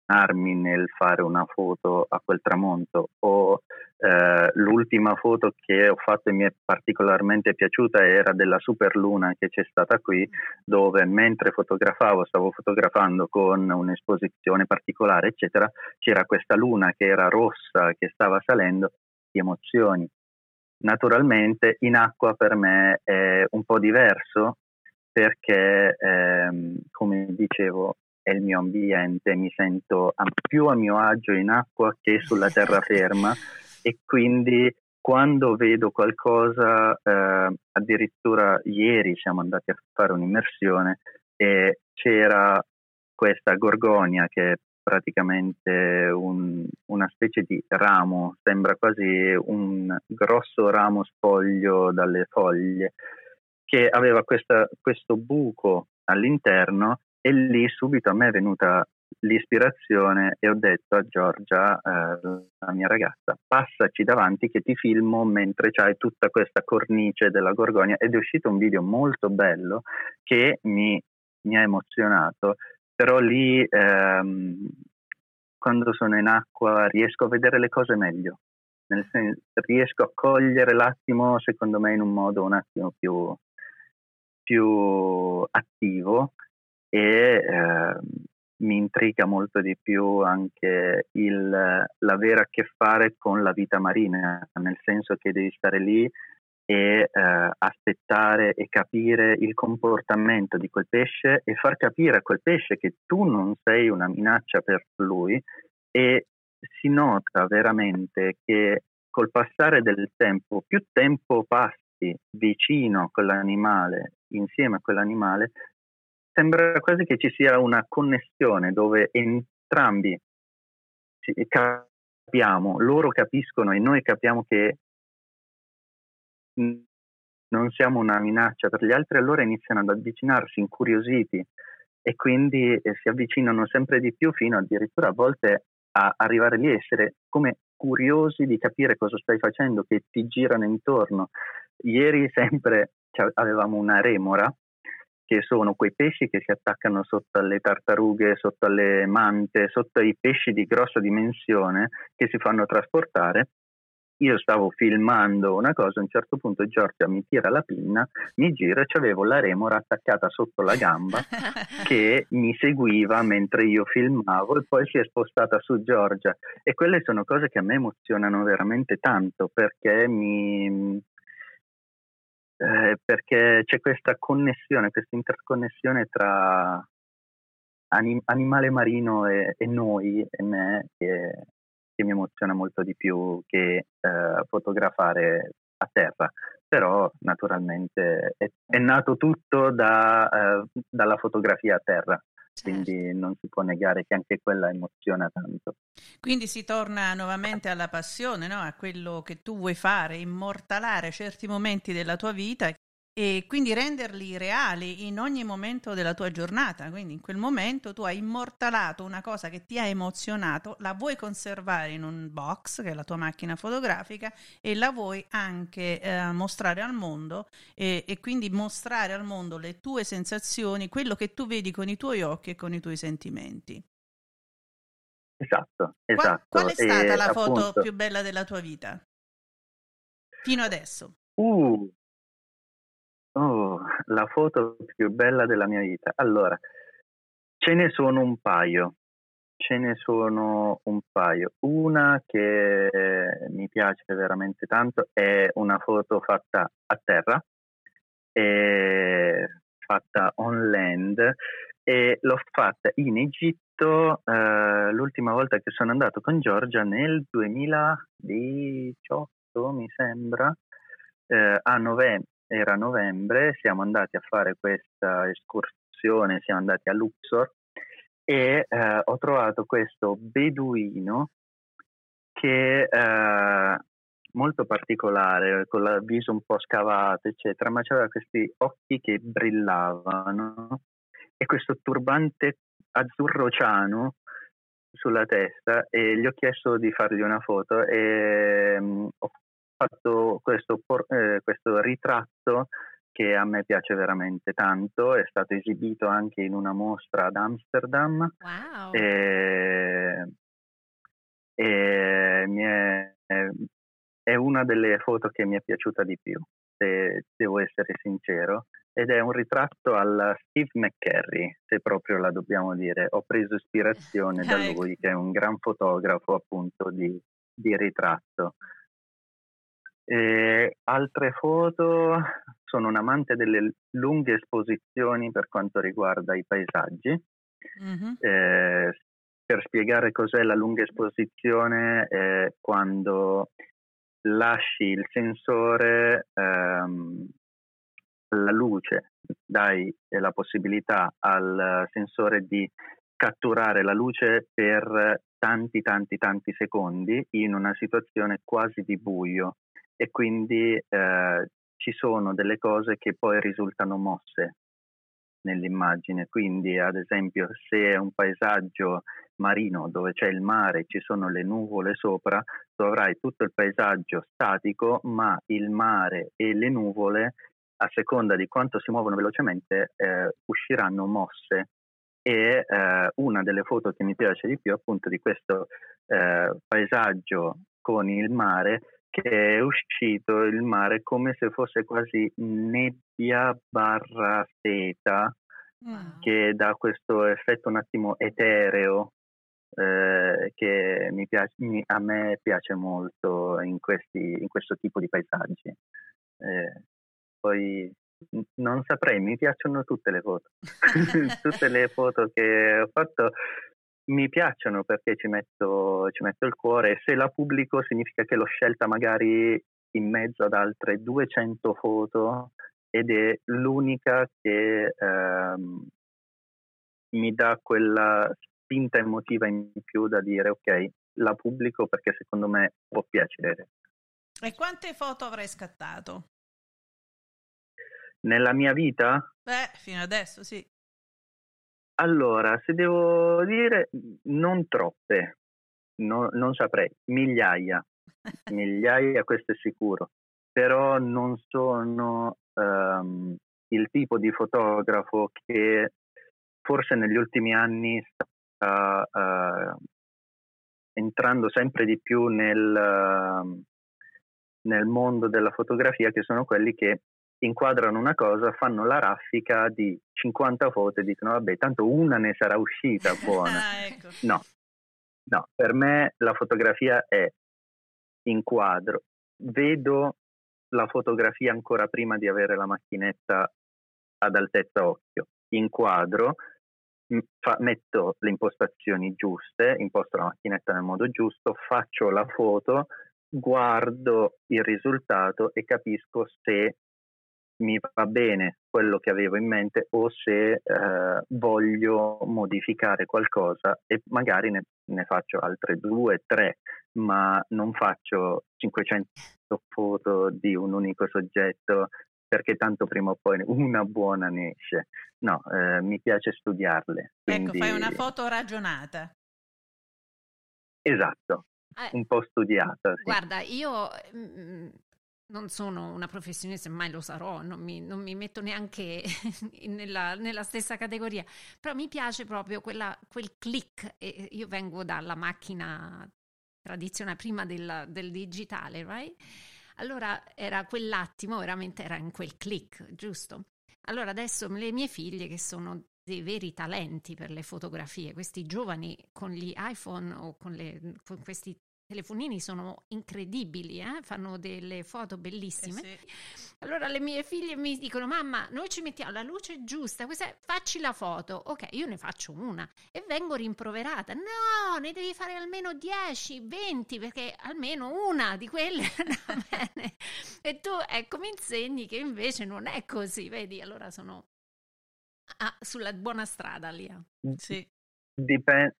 nel fare una foto a quel tramonto. O eh, l'ultima foto che ho fatto e mi è particolarmente piaciuta era della superluna che c'è stata qui, dove mentre fotografavo, stavo fotografando con un'esposizione particolare eccetera, c'era questa luna che era rossa che stava salendo, di emozioni. Naturalmente in acqua per me è un po' diverso perché ehm, come dicevo e il mio ambiente, mi sento più a mio agio in acqua che sulla terraferma, e quindi quando vedo qualcosa, eh, addirittura ieri siamo andati a fare un'immersione e c'era questa gorgonia che è praticamente un, una specie di ramo, sembra quasi un grosso ramo spoglio dalle foglie, che aveva questa, questo buco all'interno, e lì subito a me è venuta l'ispirazione e ho detto a Giorgia, eh, la mia ragazza, passaci davanti che ti filmo mentre c'hai tutta questa cornice della gorgonia, ed è uscito un video molto bello che mi, mi ha emozionato. Però lì ehm, quando sono in acqua riesco a vedere le cose meglio, nel senso, riesco a cogliere l'attimo, secondo me, in un modo un attimo più, più attivo, e ehm, mi intriga molto di più anche il, l'avere a che fare con la vita marina, nel senso che devi stare lì e eh, aspettare e capire il comportamento di quel pesce e far capire a quel pesce che tu non sei una minaccia per lui, e si nota veramente che col passare del tempo, più tempo passi vicino a quell'animale, insieme a quell'animale, sembra quasi che ci sia una connessione dove entrambi capiamo, loro capiscono e noi capiamo che non siamo una minaccia per gli altri, allora iniziano ad avvicinarsi incuriositi, e quindi eh, si avvicinano sempre di più fino addirittura a volte a arrivare lì e essere come curiosi di capire cosa stai facendo, che ti girano intorno. Ieri sempre avevamo una remora, che sono quei pesci che si attaccano sotto alle tartarughe, sotto alle mante, sotto i pesci di grossa dimensione che si fanno trasportare. Io stavo filmando una cosa, a un certo punto Giorgia mi tira la pinna, mi giro e c'avevo la remora attaccata sotto la gamba che mi seguiva mentre io filmavo, e poi si è spostata su Giorgia, e quelle sono cose che a me emozionano veramente tanto, perché mi eh, perché c'è questa connessione, questa interconnessione tra anim- animale marino e, e noi e me, che che mi emoziona molto di più che eh, fotografare a terra. Però naturalmente è, è nato tutto da, eh, dalla fotografia a terra, certo. Quindi non si può negare che anche quella emoziona tanto. Quindi si torna nuovamente alla passione, no? A quello che tu vuoi fare, immortalare certi momenti della tua vita e quindi renderli reali in ogni momento della tua giornata. Quindi in quel momento tu hai immortalato una cosa che ti ha emozionato, la vuoi conservare in un box che è la tua macchina fotografica, e la vuoi anche eh, mostrare al mondo, e, e quindi mostrare al mondo le tue sensazioni, quello che tu vedi con i tuoi occhi e con i tuoi sentimenti. Esatto, esatto. Qual, qual è stata e, la foto appunto... più bella della tua vita? Fino adesso. Uh. Oh, la foto più bella della mia vita. Allora, ce ne sono un paio, ce ne sono un paio. Una che eh, mi piace veramente tanto è una foto fatta a terra, e fatta on land, e l'ho fatta in Egitto eh, l'ultima volta che sono andato con Giorgia nel duemiladiciotto, mi sembra, eh, a novembre. Era novembre, siamo andati a fare questa escursione, siamo andati a Luxor, e eh, ho trovato questo beduino che eh, molto particolare, con il viso un po' scavato eccetera, ma c'aveva questi occhi che brillavano e questo turbante azzurro ciano sulla testa, e gli ho chiesto di fargli una foto, e mh, ho fatto questo, eh, questo ritratto che a me piace veramente tanto. È stato esibito anche in una mostra ad Amsterdam. Wow. e, e mi è, è una delle foto che mi è piaciuta di più, se devo essere sincero, ed è un ritratto alla Steve McCarrie, se proprio la dobbiamo dire. Ho preso ispirazione da lui, che è un gran fotografo appunto di, di ritratto. E altre foto, sono un amante delle lunghe esposizioni per quanto riguarda i paesaggi, Mm-hmm. Eh, per spiegare cos'è la lunga esposizione, eh, quando lasci il sensore, ehm, la luce, dai la possibilità al sensore di catturare la luce per tanti tanti tanti secondi in una situazione quasi di buio, e quindi eh, ci sono delle cose che poi risultano mosse nell'immagine. Quindi ad esempio, se è un paesaggio marino dove c'è il mare, ci sono le nuvole sopra, tu avrai tutto il paesaggio statico, ma il mare e le nuvole, a seconda di quanto si muovono velocemente, eh, usciranno mosse. E eh, una delle foto che mi piace di più è appunto di questo eh, paesaggio con il mare, che è uscito il mare come se fosse quasi nebbia barra seta, wow, che dà questo effetto un attimo etereo, eh, che mi piace, mi, a me piace molto in, questi, in questo tipo di paesaggi. Eh, poi non saprei, mi piacciono tutte le foto tutte le foto che ho fatto mi piacciono, perché ci metto, ci metto il cuore, e se la pubblico significa che l'ho scelta magari in mezzo ad altre duecento foto ed è l'unica che ehm, mi dà quella spinta emotiva in più da dire ok, la pubblico perché secondo me può piacere. E quante foto avrai scattato? Nella mia vita? Beh, fino adesso sì. Allora, se devo dire, non troppe, no, non saprei, migliaia, migliaia questo è sicuro, però non sono um, il tipo di fotografo che forse negli ultimi anni sta uh, entrando sempre di più nel, uh, nel mondo della fotografia, che sono quelli che inquadrano una cosa, fanno la raffica di cinquanta foto e dicono vabbè, tanto una ne sarà uscita buona. Ah, ecco. No, no, per me la fotografia è inquadro. Vedo la fotografia ancora prima di avere la macchinetta ad altezza occhio. Inquadro, fa, metto le impostazioni giuste, imposto la macchinetta nel modo giusto, faccio la foto, guardo il risultato e capisco se mi va bene quello che avevo in mente o se eh, voglio modificare qualcosa, e magari ne, ne faccio altre due, tre, ma non faccio cinquecento foto di un unico soggetto perché tanto prima o poi una buona ne esce. No, eh, mi piace studiarle. Quindi... Ecco, fai una foto ragionata. Esatto, eh, un po' studiata. Sì. Guarda, io... non sono una professionista, mai lo sarò, non mi, non mi metto neanche nella, nella stessa categoria, però mi piace proprio quella, quel click. E io vengo dalla macchina tradizionale prima del, del digitale, right? Allora era quell'attimo, veramente era in quel click, giusto? Allora adesso le mie figlie, che sono dei veri talenti per le fotografie, questi giovani con gli iPhone o con, le, con questi telefonini sono incredibili, eh? Fanno delle foto bellissime. Eh sì. Allora le mie figlie mi dicono mamma, noi ci mettiamo la luce giusta, questa è... facci la foto. Ok, io ne faccio una e vengo rimproverata, no, ne devi fare almeno dieci, venti, perché almeno una di quelle va bene. E tu, ecco, mi insegni che invece non è così, vedi? Allora sono ah, sulla buona strada lì. Sì. Dipende.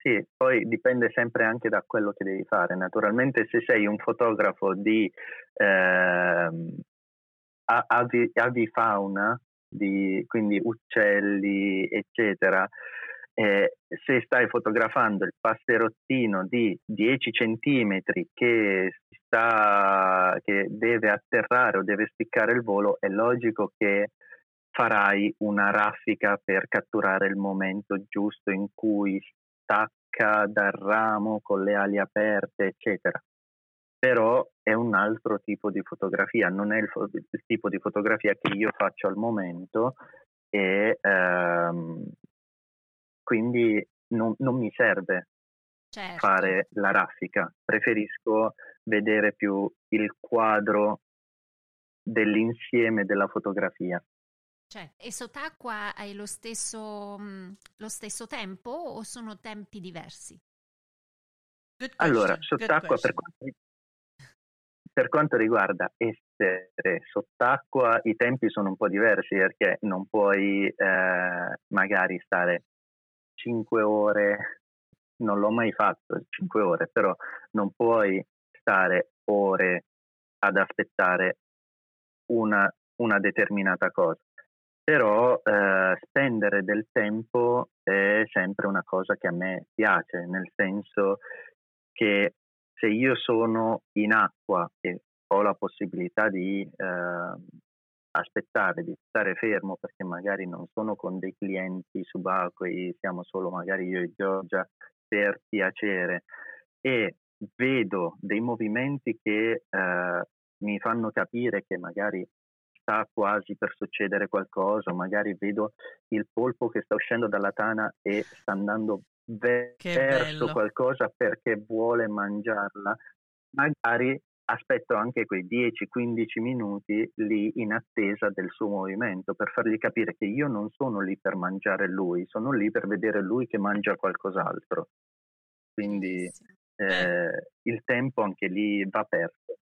Sì, poi dipende sempre anche da quello che devi fare. Naturalmente, se sei un fotografo di eh, avi, avifauna, di, quindi uccelli, eccetera, eh, se stai fotografando il passerottino di dieci centimetri che, sta, che deve atterrare o deve spiccare il volo, è logico che farai una raffica per catturare il momento giusto in cui attacca dal ramo con le ali aperte, eccetera. Però è un altro tipo di fotografia, non è il, fo- il tipo di fotografia che io faccio al momento, e ehm, quindi non, non mi serve, certo, fare la raffica. Preferisco vedere più il quadro dell'insieme della fotografia. Cioè, e sott'acqua hai lo stesso, mh, lo stesso tempo o sono tempi diversi? Allora, sott'acqua per quanto, per quanto riguarda essere sott'acqua i tempi sono un po' diversi, perché non puoi eh, magari stare cinque ore, non l'ho mai fatto cinque ore, però non puoi stare ore ad aspettare una, una determinata cosa. Però eh, spendere del tempo è sempre una cosa che a me piace, nel senso che se io sono in acqua e ho la possibilità di eh, aspettare, di stare fermo, perché magari non sono con dei clienti subacquei, siamo solo magari io e Giorgia per piacere, e vedo dei movimenti che eh, mi fanno capire che magari quasi per succedere qualcosa, magari vedo il polpo che sta uscendo dalla tana e sta andando ver- verso bello. qualcosa perché vuole mangiarla, magari aspetto anche quei dieci quindici minuti lì in attesa del suo movimento per fargli capire che io non sono lì per mangiare lui, sono lì per vedere lui che mangia qualcos'altro. Quindi eh, il tempo anche lì va perso.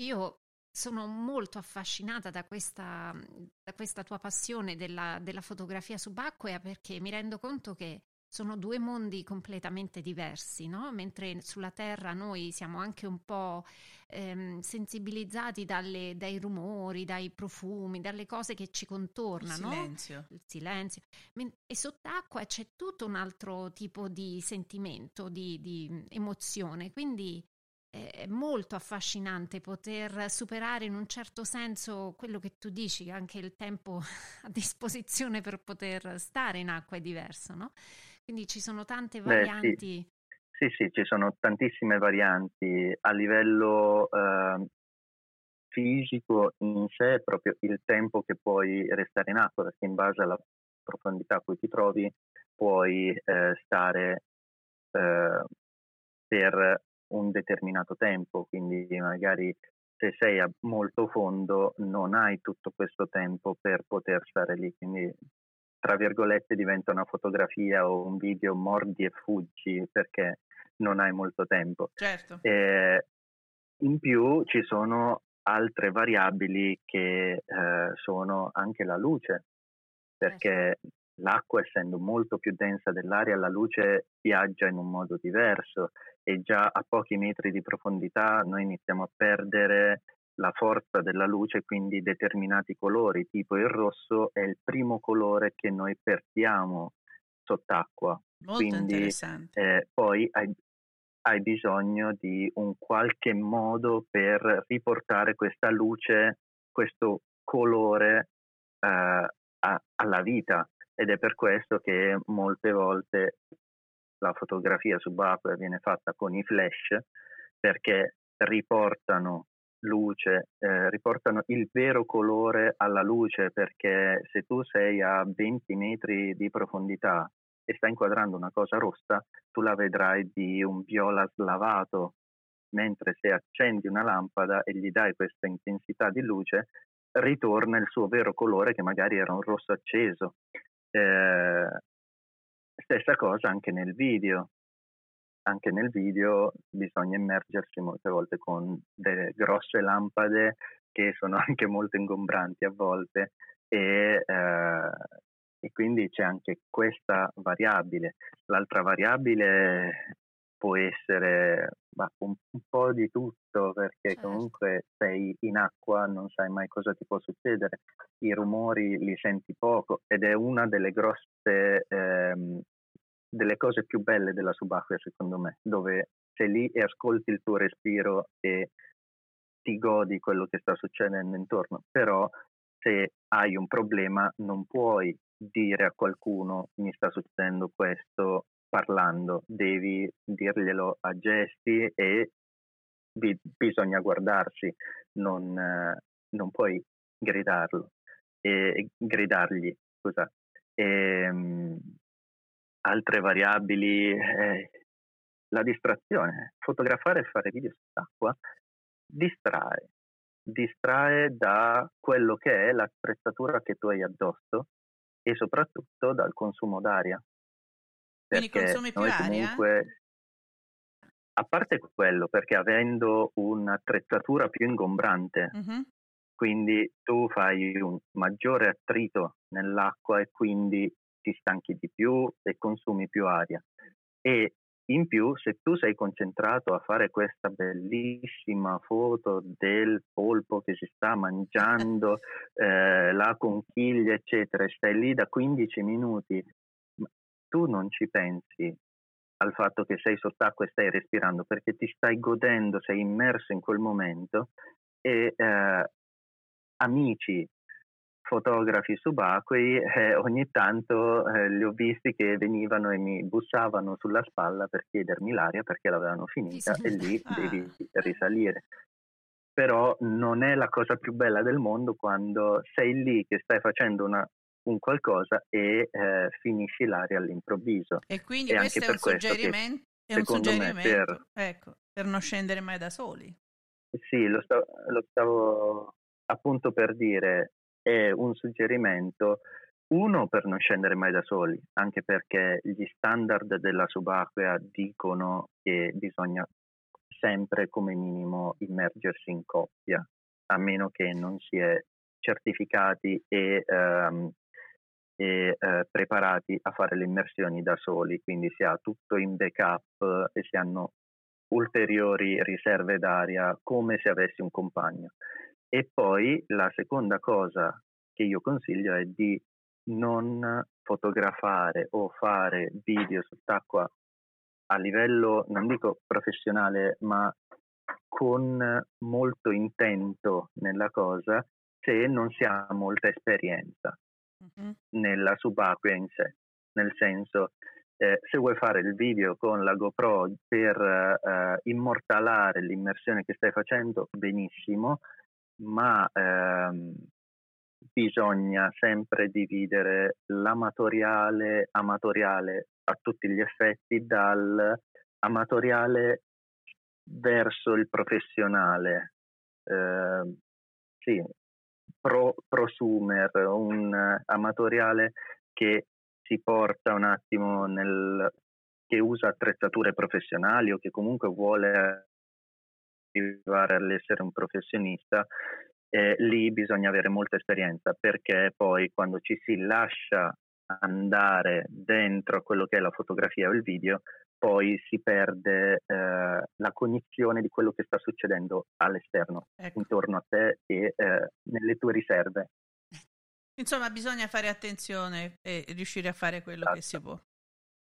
Io sono molto affascinata da questa, da questa tua passione della, della fotografia subacquea, perché mi rendo conto che sono due mondi completamente diversi, no? Mentre sulla Terra noi siamo anche un po' ehm, sensibilizzati dalle, dai rumori, dai profumi, dalle cose che ci contornano. Il silenzio. Il silenzio. E sott'acqua c'è tutto un altro tipo di sentimento, di, di emozione, quindi è molto affascinante poter superare in un certo senso quello che tu dici, anche il tempo a disposizione per poter stare in acqua è diverso, no? Quindi ci sono tante varianti. Beh, sì. sì, sì, ci sono tantissime varianti. A livello eh, fisico in sé, proprio il tempo che puoi restare in acqua, perché in base alla profondità a cui ti trovi puoi eh, stare eh, per un determinato tempo, quindi magari se sei a molto fondo non hai tutto questo tempo per poter stare lì, quindi tra virgolette diventa una fotografia o un video mordi e fuggi perché non hai molto tempo. Certo. Eh, in più ci sono altre variabili che eh, sono anche la luce, perché certo. L'acqua, essendo molto più densa dell'aria, la luce viaggia in un modo diverso e già a pochi metri di profondità noi iniziamo a perdere la forza della luce, quindi determinati colori, tipo il rosso è il primo colore che noi perdiamo sott'acqua. Molto quindi, interessante. Eh, poi hai, hai bisogno di un qualche modo per riportare questa luce, questo colore eh, a, alla vita. Ed è per questo che molte volte la fotografia subacquea viene fatta con i flash, perché riportano luce, eh, riportano il vero colore alla luce, perché se tu sei a venti metri di profondità e stai inquadrando una cosa rossa, tu la vedrai di un viola slavato, mentre se accendi una lampada e gli dai questa intensità di luce, ritorna il suo vero colore, che magari era un rosso acceso. Eh, stessa cosa anche nel video anche nel video bisogna immergersi molte volte con delle grosse lampade che sono anche molto ingombranti a volte e, eh, e quindi c'è anche questa variabile. L'altra variabile può essere bah, un, un po' di tutto, perché certo. Comunque sei in acqua, non sai mai cosa ti può succedere, i rumori li senti poco, ed è una delle grosse ehm, delle cose più belle della subacquea, secondo me, dove sei lì e ascolti il tuo respiro e ti godi quello che sta succedendo intorno. Però se hai un problema non puoi dire a qualcuno mi sta succedendo questo parlando, devi dirglielo a gesti e bi- bisogna guardarsi, non, eh, non puoi gridarlo e gridargli, scusa. E, um, altre variabili, eh, la distrazione. Fotografare e fare video sott'acqua distrae, distrae da quello che è l'attrezzatura che tu hai addosso e soprattutto dal consumo d'aria. Perché quindi consumi più aria? Comunque, a parte quello, perché avendo un'attrezzatura più ingombrante, uh-huh. quindi tu fai un maggiore attrito nell'acqua e quindi ti stanchi di più e consumi più aria. E in più, se tu sei concentrato a fare questa bellissima foto del polpo che si sta mangiando eh, la conchiglia, eccetera, e stai lì da quindici minuti, tu non ci pensi al fatto che sei sott'acqua e stai respirando, perché ti stai godendo, sei immerso in quel momento. E eh, amici fotografi subacquei eh, ogni tanto eh, li ho visti che venivano e mi bussavano sulla spalla per chiedermi l'aria perché l'avevano finita e lì ah. devi risalire. Però non è la cosa più bella del mondo quando sei lì che stai facendo una un qualcosa e eh, finisci l'aria all'improvviso. E quindi e questo anche è un suggerimento, che, è un suggerimento per, ecco, per non scendere mai da soli. Sì, lo stavo, lo stavo appunto per dire, è un suggerimento, uno, per non scendere mai da soli, anche perché gli standard della subacquea dicono che bisogna sempre come minimo immergersi in coppia, a meno che non si è certificati e um, e eh, preparati a fare le immersioni da soli, quindi si ha tutto in backup e si hanno ulteriori riserve d'aria come se avessi un compagno. E poi la seconda cosa che io consiglio è di non fotografare o fare video sott'acqua a livello, non dico professionale, ma con molto intento nella cosa, se non si ha molta esperienza nella subacquea in sé. Nel senso, eh, se vuoi fare il video con la GoPro per eh, immortalare l'immersione che stai facendo, benissimo, ma ehm, bisogna sempre dividere l'amatoriale amatoriale a tutti gli effetti dall'amatoriale verso il professionale, eh, sì, pro prosumer, un uh, amatoriale che si porta un attimo nel, che usa attrezzature professionali o che comunque vuole arrivare all'essere un professionista, eh, lì bisogna avere molta esperienza, perché poi quando ci si lascia andare dentro a quello che è la fotografia o il video, poi si perde eh, la cognizione di quello che sta succedendo all'esterno, ecco, intorno a te e eh, nelle tue riserve. Insomma, bisogna fare attenzione e riuscire a fare quello, esatto, che si può.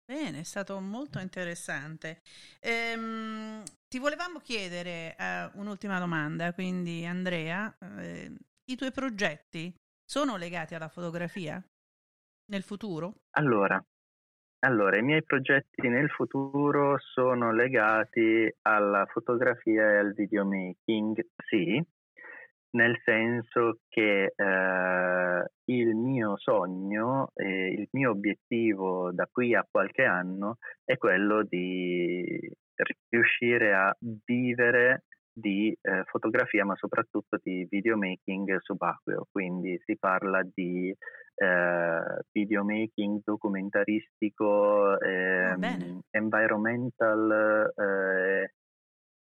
Bene, è stato molto interessante. Ehm, ti volevamo chiedere eh, un'ultima domanda, quindi Andrea, eh, i tuoi progetti sono legati alla fotografia nel futuro? Allora, Allora, i miei progetti nel futuro sono legati alla fotografia e al videomaking, sì, nel senso che eh, il mio sogno, eh, il mio obiettivo da qui a qualche anno è quello di riuscire a vivere di eh, fotografia, ma soprattutto di videomaking subacqueo. Quindi si parla di eh, videomaking documentaristico, eh, environmental, eh,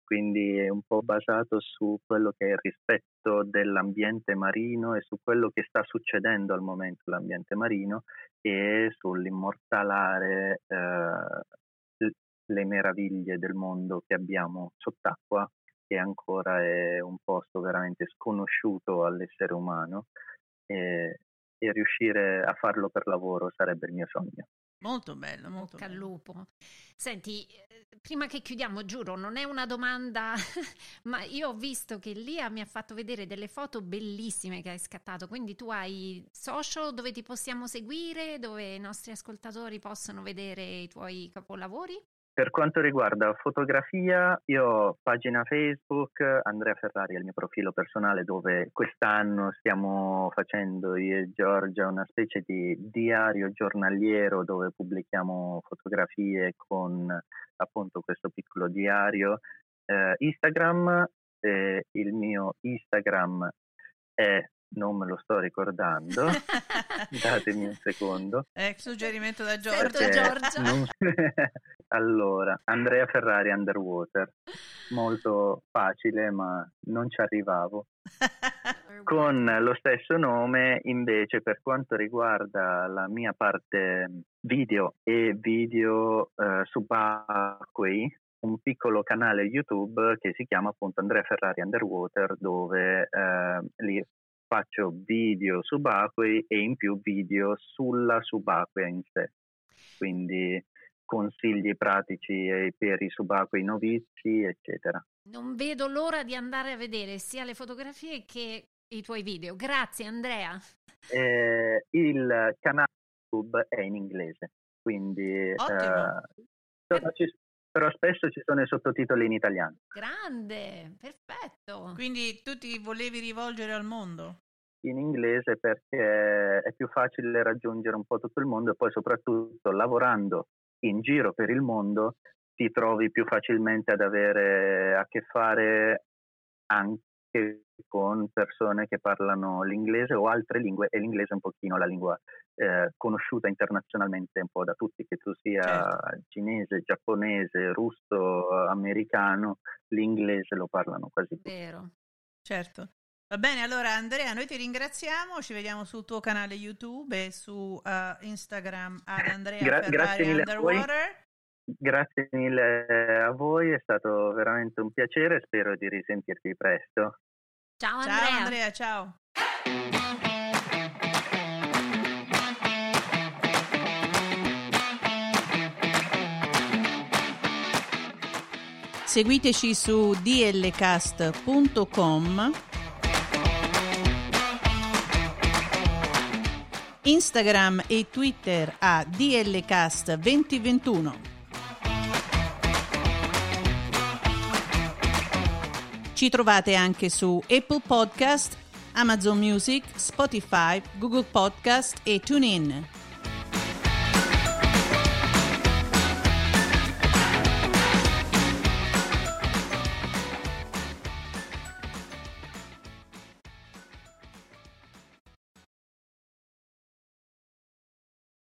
quindi è un po' basato su quello che è il rispetto dell'ambiente marino e su quello che sta succedendo al momento l'ambiente marino e sull'immortalare eh, le meraviglie del mondo che abbiamo sott'acqua, che ancora è un posto veramente sconosciuto all'essere umano, e, e riuscire a farlo per lavoro sarebbe il mio sogno. Molto bello, molto Bocca al lupo. Senti, prima che chiudiamo, giuro, non è una domanda, ma io ho visto che Lia mi ha fatto vedere delle foto bellissime che hai scattato, quindi tu hai social dove ti possiamo seguire, dove i nostri ascoltatori possono vedere i tuoi capolavori? Per quanto riguarda fotografia, io ho pagina Facebook, Andrea Ferrari è il mio profilo personale, dove quest'anno stiamo facendo io e Giorgia una specie di diario giornaliero dove pubblichiamo fotografie con appunto questo piccolo diario. Eh, Instagram eh, il mio Instagram è, non me lo sto ricordando, datemi un secondo. Eh, suggerimento da Giorgia. Giorgia. Non... Allora, Andrea Ferrari Underwater, molto facile, ma non ci arrivavo. Con lo stesso nome invece per quanto riguarda la mia parte video e video eh, subacquei, un piccolo canale YouTube che si chiama appunto Andrea Ferrari Underwater, dove eh, lì faccio video subacquei e in più video sulla subacquea in sé, quindi consigli pratici per i subacquei novizi, eccetera. Non vedo l'ora di andare a vedere sia le fotografie che i tuoi video. Grazie Andrea. Eh, il canale YouTube è in inglese, quindi eh, però, ci, però spesso ci sono i sottotitoli in italiano. Grande, perfetto. Quindi tu ti volevi rivolgere al mondo? In inglese perché è più facile raggiungere un po' tutto il mondo, e poi soprattutto lavorando in giro per il mondo ti trovi più facilmente ad avere a che fare anche con persone che parlano l'inglese o altre lingue, e l'inglese è un pochino la lingua eh, conosciuta internazionalmente un po' da tutti, che tu sia certo. Cinese, giapponese, russo, americano, l'inglese lo parlano quasi tutti. Vero, certo. Va bene, allora Andrea, noi ti ringraziamo, ci vediamo sul tuo canale YouTube e su uh, Instagram ad Andrea Gra- Ferrari Underwater. Grazie mille a voi, è stato veramente un piacere, spero di risentirti presto. Ciao Andrea. Ciao Andrea, ciao. Seguiteci su d l cast punto com, Instagram e Twitter a d l cast duemilaventuno. Ci trovate anche su Apple Podcast, Amazon Music, Spotify, Google Podcast e TuneIn.